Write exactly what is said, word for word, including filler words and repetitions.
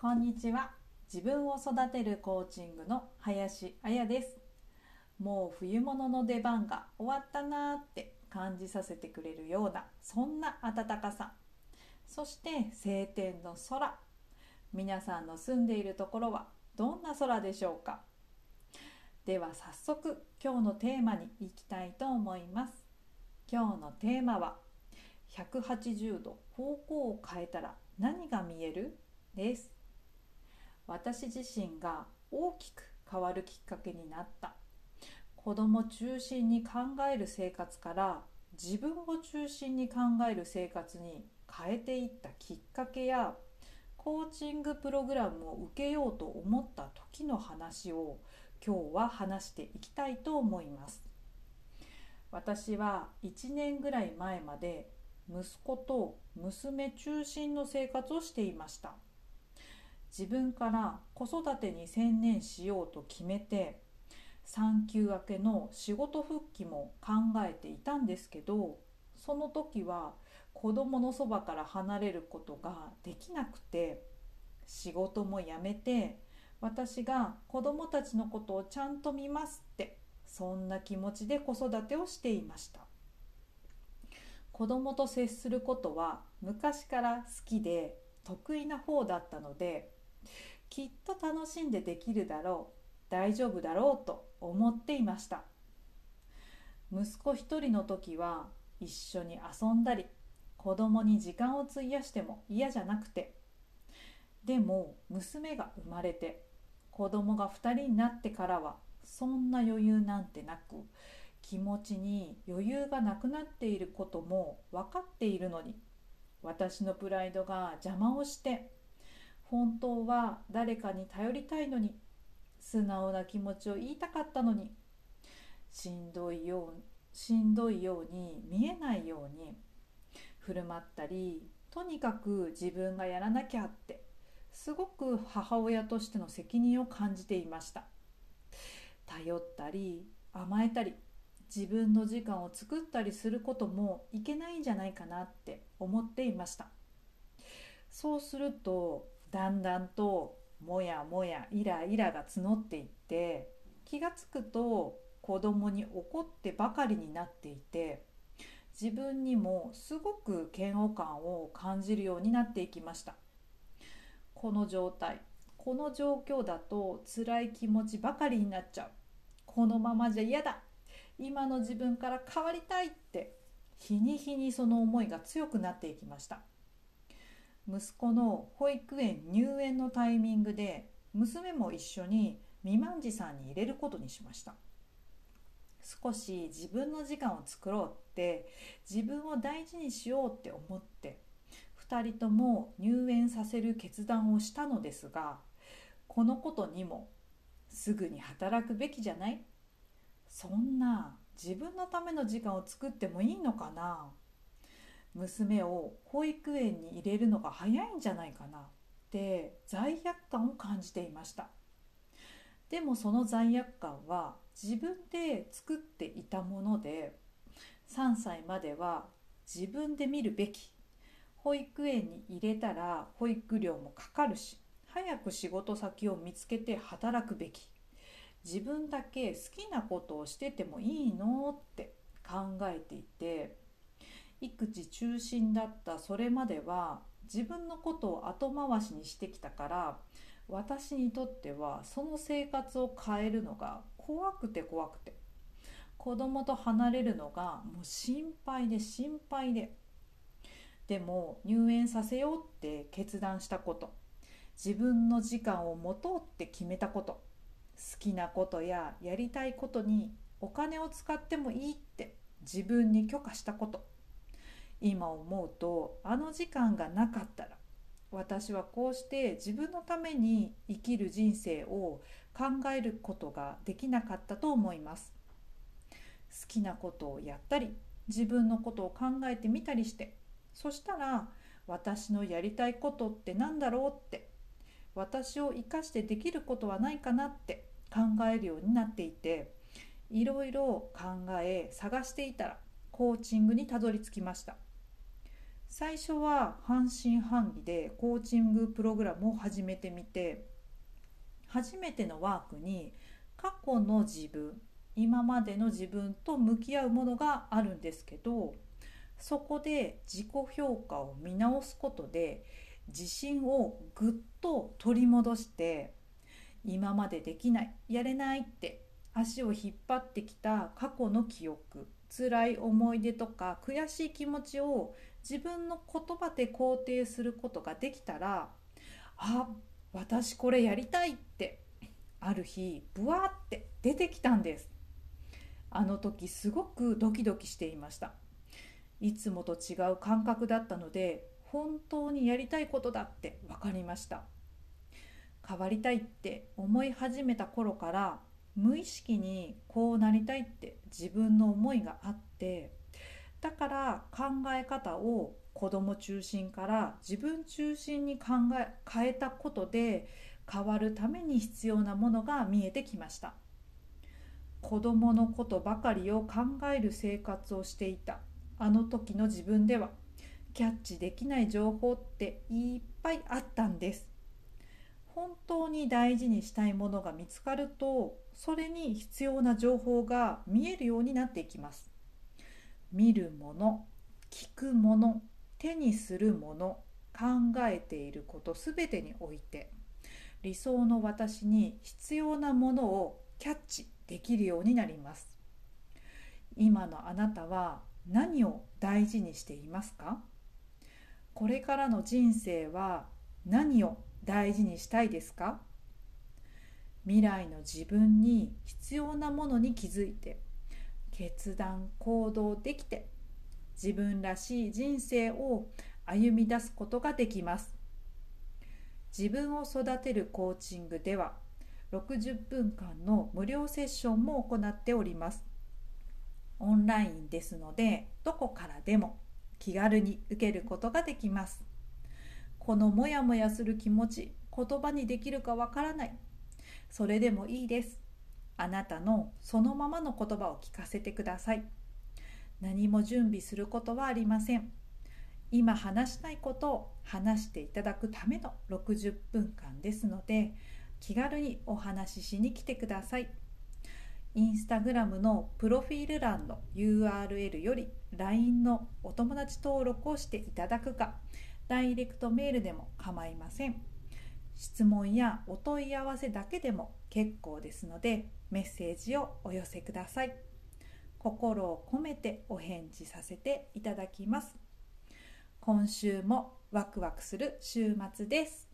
こんにちは。自分を育てるコーチングの林彩です。もう冬物の出番が終わったなーって感じさせてくれるような、そんな暖かさ、そして晴天の空。皆さんの住んでいるところはどんな空でしょうか？では早速今日のテーマに行きたいと思います。今日のテーマはひゃくはちじゅうど方向を変えたら何が見える？です。私自身が大きく変わるきっかけになった子供中心に考える生活から自分を中心に考える生活に変えていったきっかけや、コーチングプログラムを受けようと思った時の話を今日は話していきたいと思います。私はいちねんぐらい前まで息子と娘中心の生活をしていました。自分から子育てに専念しようと決めて、産休明けの仕事復帰も考えていたんですけど、その時は子供のそばから離れることができなくて、仕事も辞めて、私が子供たちのことをちゃんと見ますって、そんな気持ちで子育てをしていました。子供と接することは昔から好きで得意な方だったので、きっと楽しんでできるだろう、大丈夫だろうと思っていました。息子一人の時は一緒に遊んだり、子供に時間を費やしても嫌じゃなくて、でも娘が生まれて、子供が二人になってからはそんな余裕なんてなく、気持ちに余裕がなくなっていることも分かっているのに、私のプライドが邪魔をして、本当は誰かに頼りたいのに、素直な気持ちを言いたかったのに、しんどいよう、しんどいように見えないように振る舞ったり、とにかく自分がやらなきゃって、すごく母親としての責任を感じていました。頼ったり、甘えたり、自分の時間を作ったりすることもいけないんじゃないかなって思っていました。そうすると、だんだんともやもやイライラが募っていって、気がつくと子供に怒ってばかりになっていて、自分にもすごく嫌悪感を感じるようになっていきました。この状態、この状況だと辛い気持ちばかりになっちゃう、このままじゃ嫌だ、今の自分から変わりたいって、日に日にその思いが強くなっていきました。息子の保育園入園のタイミングで、娘も一緒に未満児さんに入れることにしました。少し自分の時間を作ろうって、自分を大事にしようって思って、ふたりとも入園させる決断をしたのですが、このことにも、すぐに働くべきじゃない？そんな自分のための時間を作ってもいいのかな？娘を保育園に入れるのが早いんじゃないかなって罪悪感を感じていました。でもその罪悪感は自分で作っていたもので、さんさいまでは自分で見るべき。保育園に入れたら保育料もかかるし、早く仕事先を見つけて働くべき。自分だけ好きなことをしててもいいのって考えていて、育児中心だったそれまでは自分のことを後回しにしてきたから、私にとってはその生活を変えるのが怖くて怖くて、子供と離れるのがもう心配で心配で、でも入園させようって決断したこと、自分の時間を持とうって決めたこと、好きなことややりたいことにお金を使ってもいいって自分に許可したこと、今思うと、あの時間がなかったら、私はこうして自分のために生きる人生を考えることができなかったと思います。好きなことをやったり、自分のことを考えてみたりして、そしたら、私のやりたいことってなんだろうって、私を生かしてできることはないかなって考えるようになっていて、いろいろ考え、探していたら、コーチングにたどり着きました。最初は半信半疑でコーチングプログラムを始めてみて、初めてのワークに過去の自分、今までの自分と向き合うものがあるんですけど、そこで自己評価を見直すことで自信をぐっと取り戻して、今までできない、やれないって足を引っ張ってきた過去の記憶、辛い思い出とか悔しい気持ちを自分の言葉で肯定することができたら、あ、私これやりたいってある日ブワーって出てきたんです。あの時すごくドキドキしていました。いつもと違う感覚だったので、本当にやりたいことだって分かりました。変わりたいって思い始めた頃から、無意識にこうなりたいって自分の思いがあって、だから考え方を子ども中心から自分中心に考え変えたことで、変わるために必要なものが見えてきました。子どものことばかりを考える生活をしていたあの時の自分では、キャッチできない情報っていっぱいあったんです。本当に大事にしたいものが見つかると、それに必要な情報が見えるようになっていきます。見るもの、聞くもの、手にするもの、考えていることすべてにおいて、理想の私に必要なものをキャッチできるようになります。今のあなたは何を大事にしていますか？これからの人生は何を大事にしたいですか？未来の自分に必要なものに気づいて、決断行動できて、自分らしい人生を歩み出すことができます。自分を育てるコーチングでは、ろくじゅっぷんかんの無料セッションも行っております。オンラインですので、どこからでも気軽に受けることができます。このモヤモヤする気持ち、言葉にできるかわからない。それでもいいです。あなたのそのままの言葉を聞かせてください。何も準備することはありません。今話したいことを話していただくためのろくじゅっぷんかんですので、気軽にお話ししに来てください。インスタグラムのプロフィール欄の ユーアールエル より ライン のお友達登録をしていただくか、ダイレクトメールでも構いません。質問やお問い合わせだけでも結構ですので、メッセージをお寄せください。心を込めてお返事させていただきます。今週もワクワクする週末です。